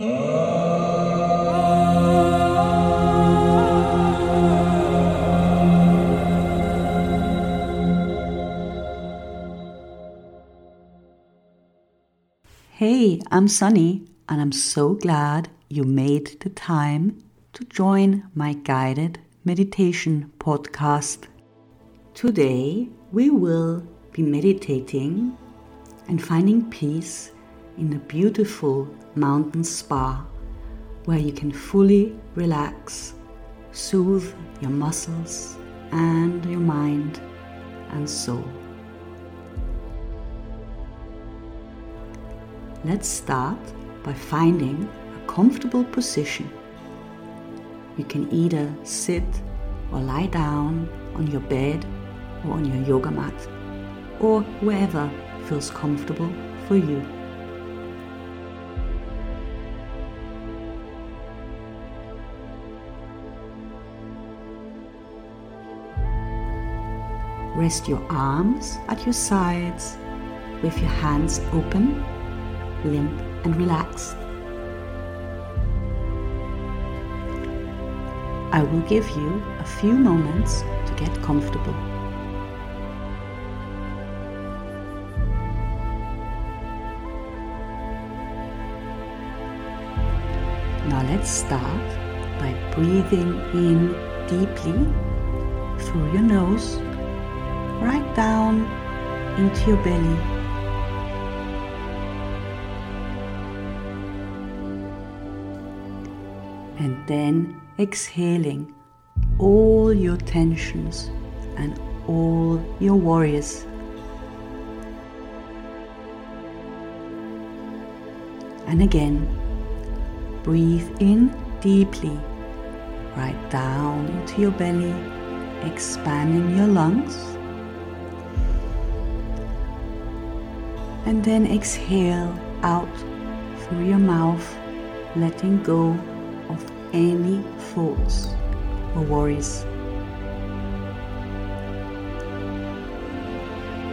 Hey, I'm Sunny, and I'm so glad you made the time to join my guided meditation podcast. Today, we will be meditating and finding peace in a beautiful mountain spa where you can fully relax, soothe your muscles and your mind and soul. Let's start by finding a comfortable position. You can either sit or lie down on your bed or on your yoga mat or wherever feels comfortable for you. Rest your arms at your sides with your hands open, limp and relaxed. I will give you a few moments to get comfortable. Now let's start by breathing in deeply through your nose, right down into your belly. And then exhaling all your tensions and all your worries. And again, breathe in deeply, right down into your belly, expanding your lungs. And then exhale out through your mouth, letting go of any thoughts or worries.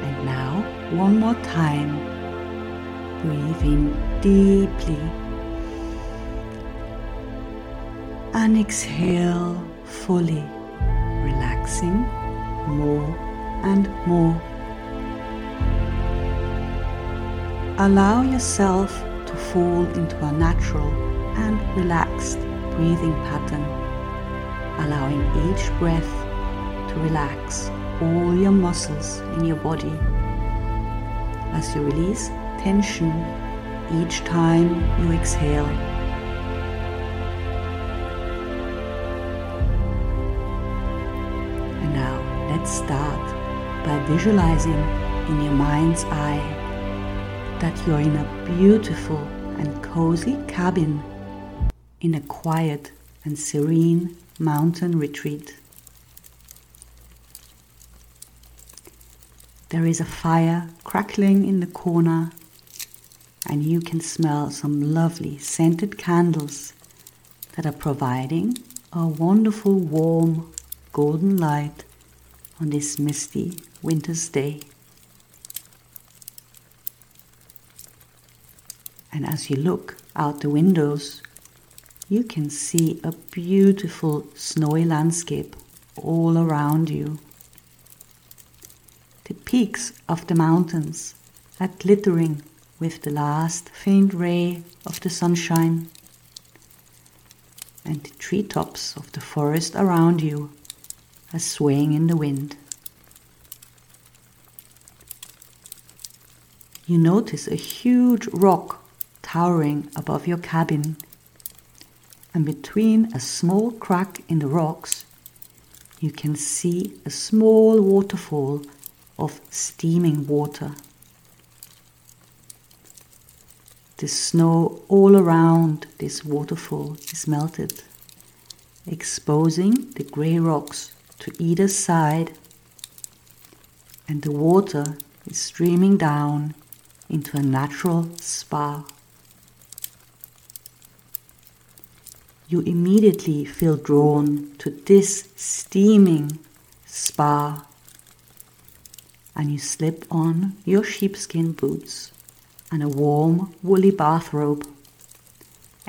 And now, one more time, breathing deeply and exhale fully, relaxing more and more. Allow yourself to fall into a natural and relaxed breathing pattern, allowing each breath to relax all your muscles in your body as you release tension each time you exhale. And now let's start by visualizing in your mind's eye that you're in a beautiful and cozy cabin in a quiet and serene mountain retreat. There is a fire crackling in the corner, and you can smell some lovely scented candles that are providing a wonderful warm golden light on this misty winter's day. And as you look out the windows, you can see a beautiful snowy landscape all around you. The peaks of the mountains are glittering with the last faint ray of the sunshine, and the treetops of the forest around you are swaying in the wind. You notice a huge rock towering above your cabin, and between a small crack in the rocks, you can see a small waterfall of steaming water. The snow all around this waterfall is melted, exposing the grey rocks to either side, and the water is streaming down into a natural spa. You immediately feel drawn to this steaming spa, and you slip on your sheepskin boots and a warm woolly bathrobe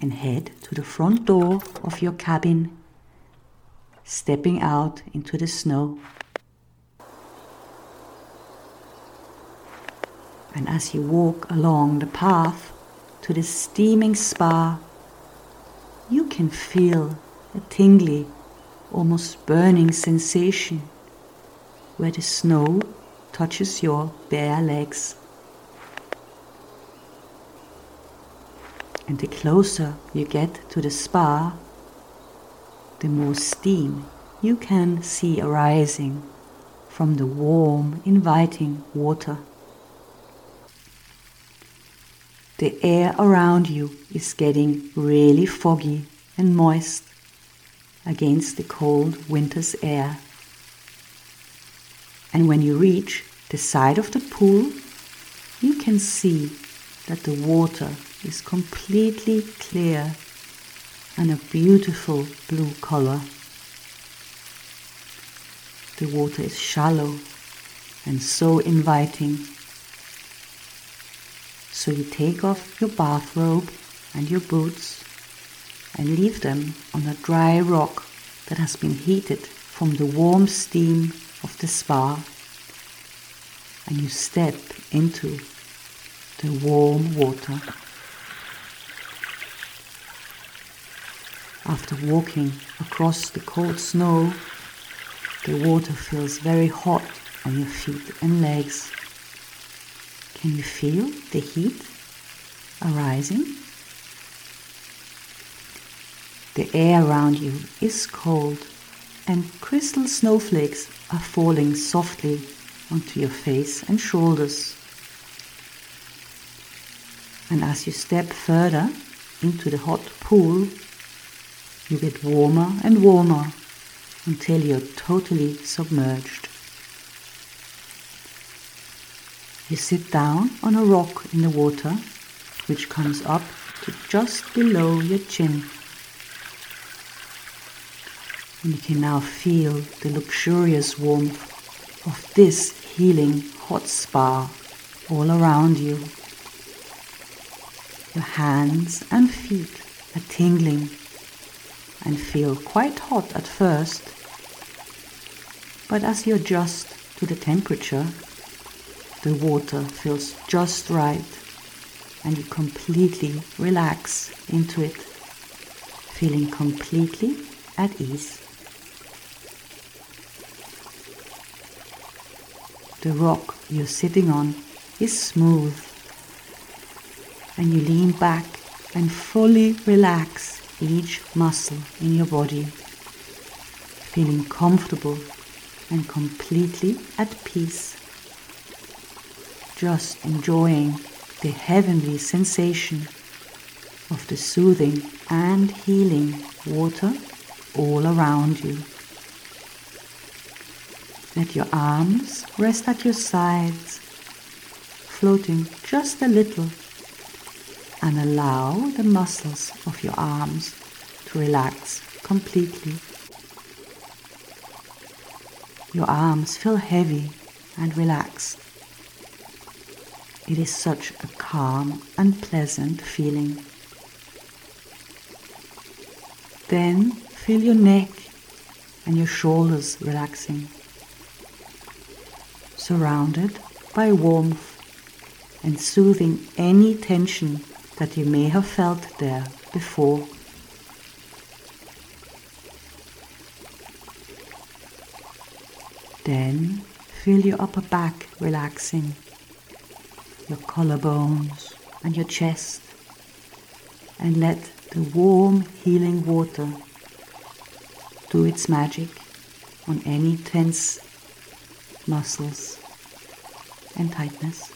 and head to the front door of your cabin, stepping out into the snow. And as you walk along the path to the steaming spa, you can feel a tingly, almost burning sensation where the snow touches your bare legs. And the closer you get to the spa, the more steam you can see arising from the warm, inviting water. The air around you is getting really foggy and moist against the cold winter's air. And when you reach the side of the pool, you can see that the water is completely clear and a beautiful blue color. The water is shallow and so inviting. So you take off your bathrobe and your boots and leave them on a dry rock that has been heated from the warm steam of the spa, and you step into the warm water. After walking across the cold snow, the water feels very hot on your feet and legs. Can you feel the heat arising? The air around you is cold, and crystal snowflakes are falling softly onto your face and shoulders. And as you step further into the hot pool, you get warmer and warmer until you're totally submerged. You sit down on a rock in the water, which comes up to just below your chin. And you can now feel the luxurious warmth of this healing hot spa all around you. Your hands and feet are tingling and feel quite hot at first, but as you adjust to the temperature, the water feels just right and you completely relax into it, feeling completely at ease. The rock you're sitting on is smooth, and you lean back and fully relax each muscle in your body, feeling comfortable and completely at peace, just enjoying the heavenly sensation of the soothing and healing water all around you. Let your arms rest at your sides, floating just a little, and allow the muscles of your arms to relax completely. Your arms feel heavy and relaxed. It is such a calm and pleasant feeling. Then feel your neck and your shoulders relaxing, surrounded by warmth and soothing any tension that you may have felt there before. Then feel your upper back relaxing, your collarbones and your chest, and let the warm healing water do its magic on any tense muscles and tightness.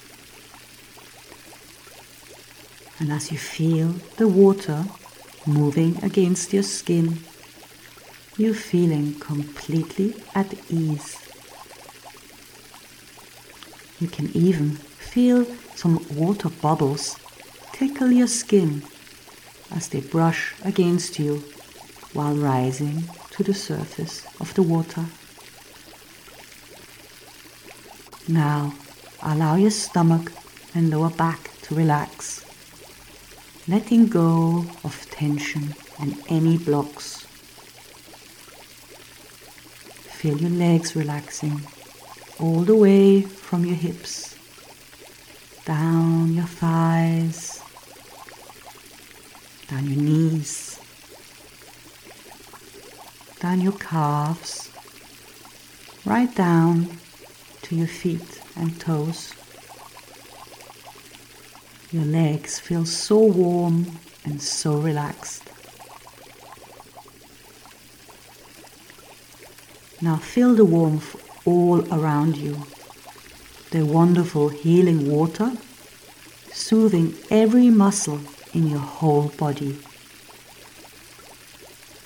And as you feel the water moving against your skin, you're feeling completely at ease. You can even feel some water bubbles tickle your skin as they brush against you while rising to the surface of the water. Now allow your stomach and lower back to relax, letting go of tension and any blocks. Feel your legs relaxing all the way from your hips, down your thighs, down your knees, down your calves, right down to your feet and toes. Your legs feel so warm and so relaxed. Now feel the warmth all around you, the wonderful healing water soothing every muscle in your whole body.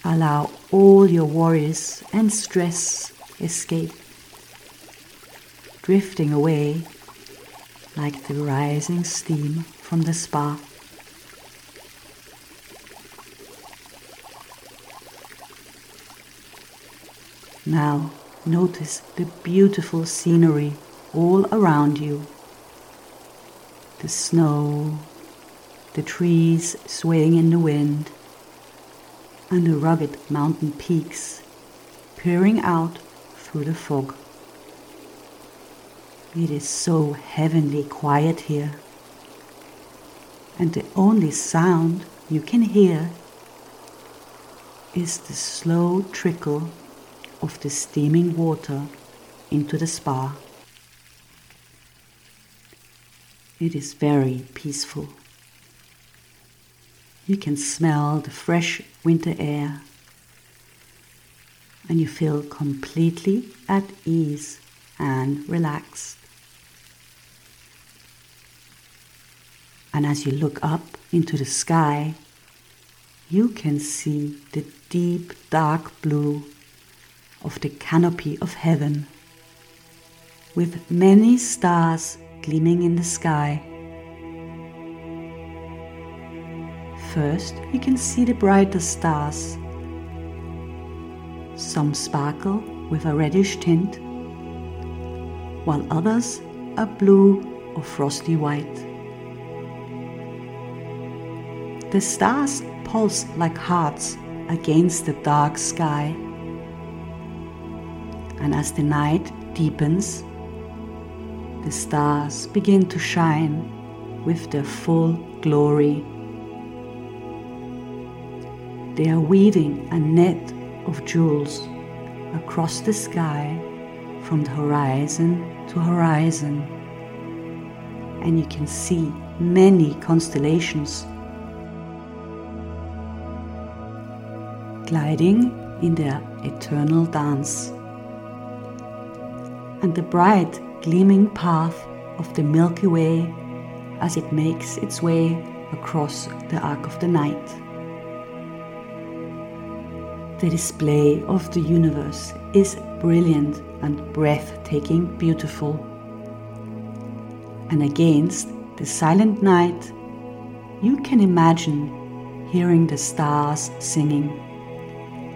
Allow all your worries and stress escape, drifting away like the rising steam from the spa. Now notice the beautiful scenery all around you. The snow, the trees swaying in the wind, and the rugged mountain peaks peering out through the fog. It is so heavenly quiet here, and the only sound you can hear is the slow trickle of the steaming water into the spa. It is very peaceful. You can smell the fresh winter air, and you feel completely at ease and relaxed. And as you look up into the sky, you can see the deep dark blue of the canopy of heaven, with many stars gleaming in the sky. First, you can see the brighter stars. Some sparkle with a reddish tint, while others are blue or frosty white. The stars pulse like hearts against the dark sky. And as the night deepens, the stars begin to shine with their full glory. They are weaving a net of jewels across the sky from the horizon to horizon. And you can see many constellations gliding in their eternal dance, and the bright gleaming path of the Milky Way as it makes its way across the arc of the night. The display of the universe is brilliant and breathtaking beautiful, and against the silent night you can imagine hearing the stars singing,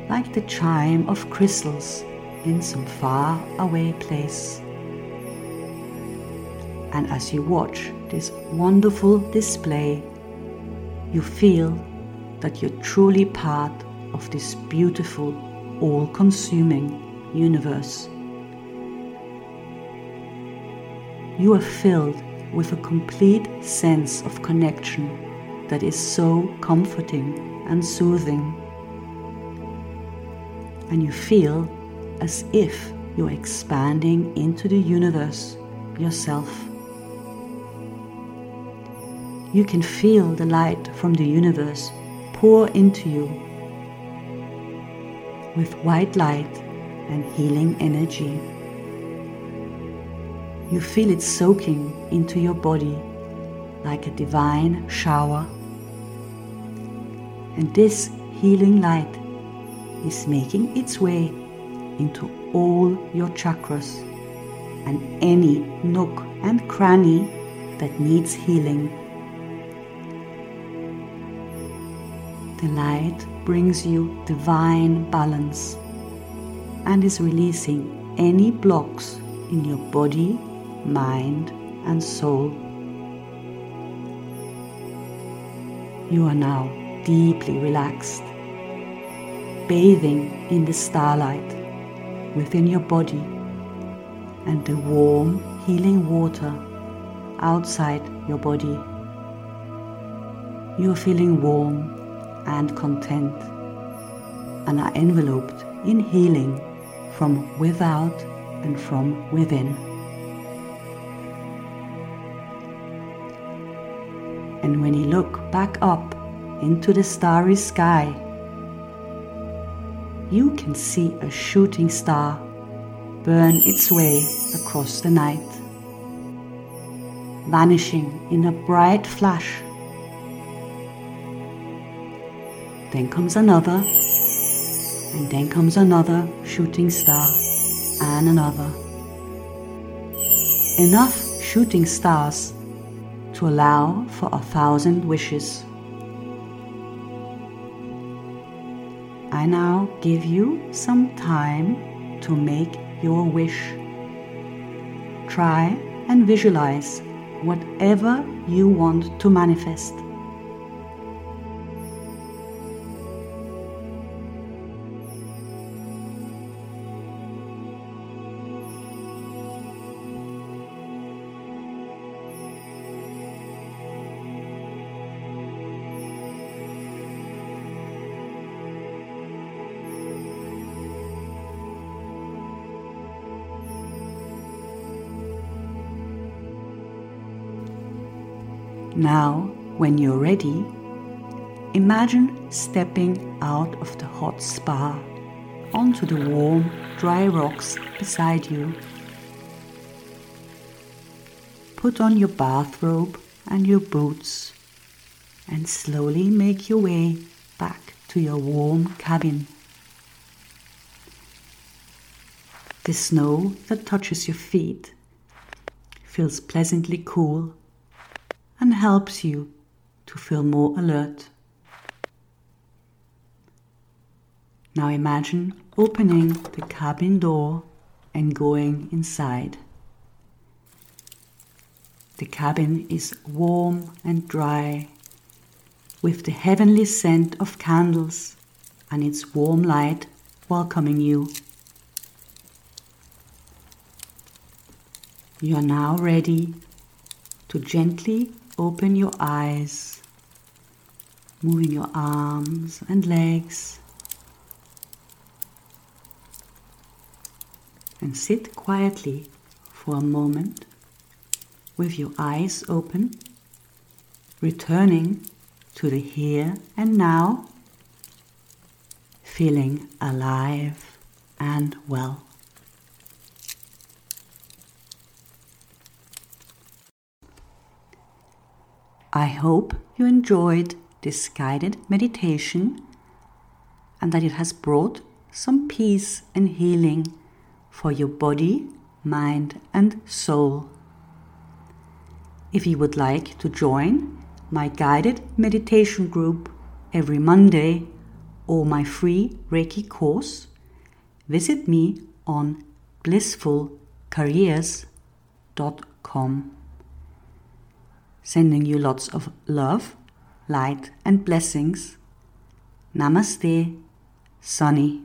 like the chime of crystals in some far away place. And as you watch this wonderful display, you feel that you're truly part of this beautiful, all-consuming universe. You are filled with a complete sense of connection that is so comforting and soothing. And you feel as if you're expanding into the universe yourself. You can feel the light from the universe pour into you with white light and healing energy. You feel it soaking into your body like a divine shower. And this healing light is making its way into all your chakras and any nook and cranny that needs healing. The light brings you divine balance and is releasing any blocks in your body, mind, and soul. You are now deeply relaxed, bathing in the starlight within your body and the warm, healing water outside your body. You are feeling warm and content and are enveloped in healing from without and from within. And when you look back up into the starry sky, you can see a shooting star burn its way across the night, vanishing in a bright flash. Then comes another, and then comes another shooting star, and another. Enough shooting stars to allow for 1,000 wishes. I now give you some time to make your wish. Try and visualize whatever you want to manifest. Now, when you're ready, imagine stepping out of the hot spa onto the warm, dry rocks beside you. Put on your bathrobe and your boots and slowly make your way back to your warm cabin. The snow that touches your feet feels pleasantly cool and helps you to feel more alert. Now imagine opening the cabin door and going inside. The cabin is warm and dry, with the heavenly scent of candles and its warm light welcoming you. You are now ready to gently open your eyes, moving your arms and legs, and sit quietly for a moment with your eyes open, returning to the here and now, feeling alive and well. I hope you enjoyed this guided meditation and that it has brought some peace and healing for your body, mind and soul. If you would like to join my guided meditation group every Monday or my free Reiki course, visit me on blissfulcareers.com. Sending you lots of love, light and blessings. Namaste, Sunny.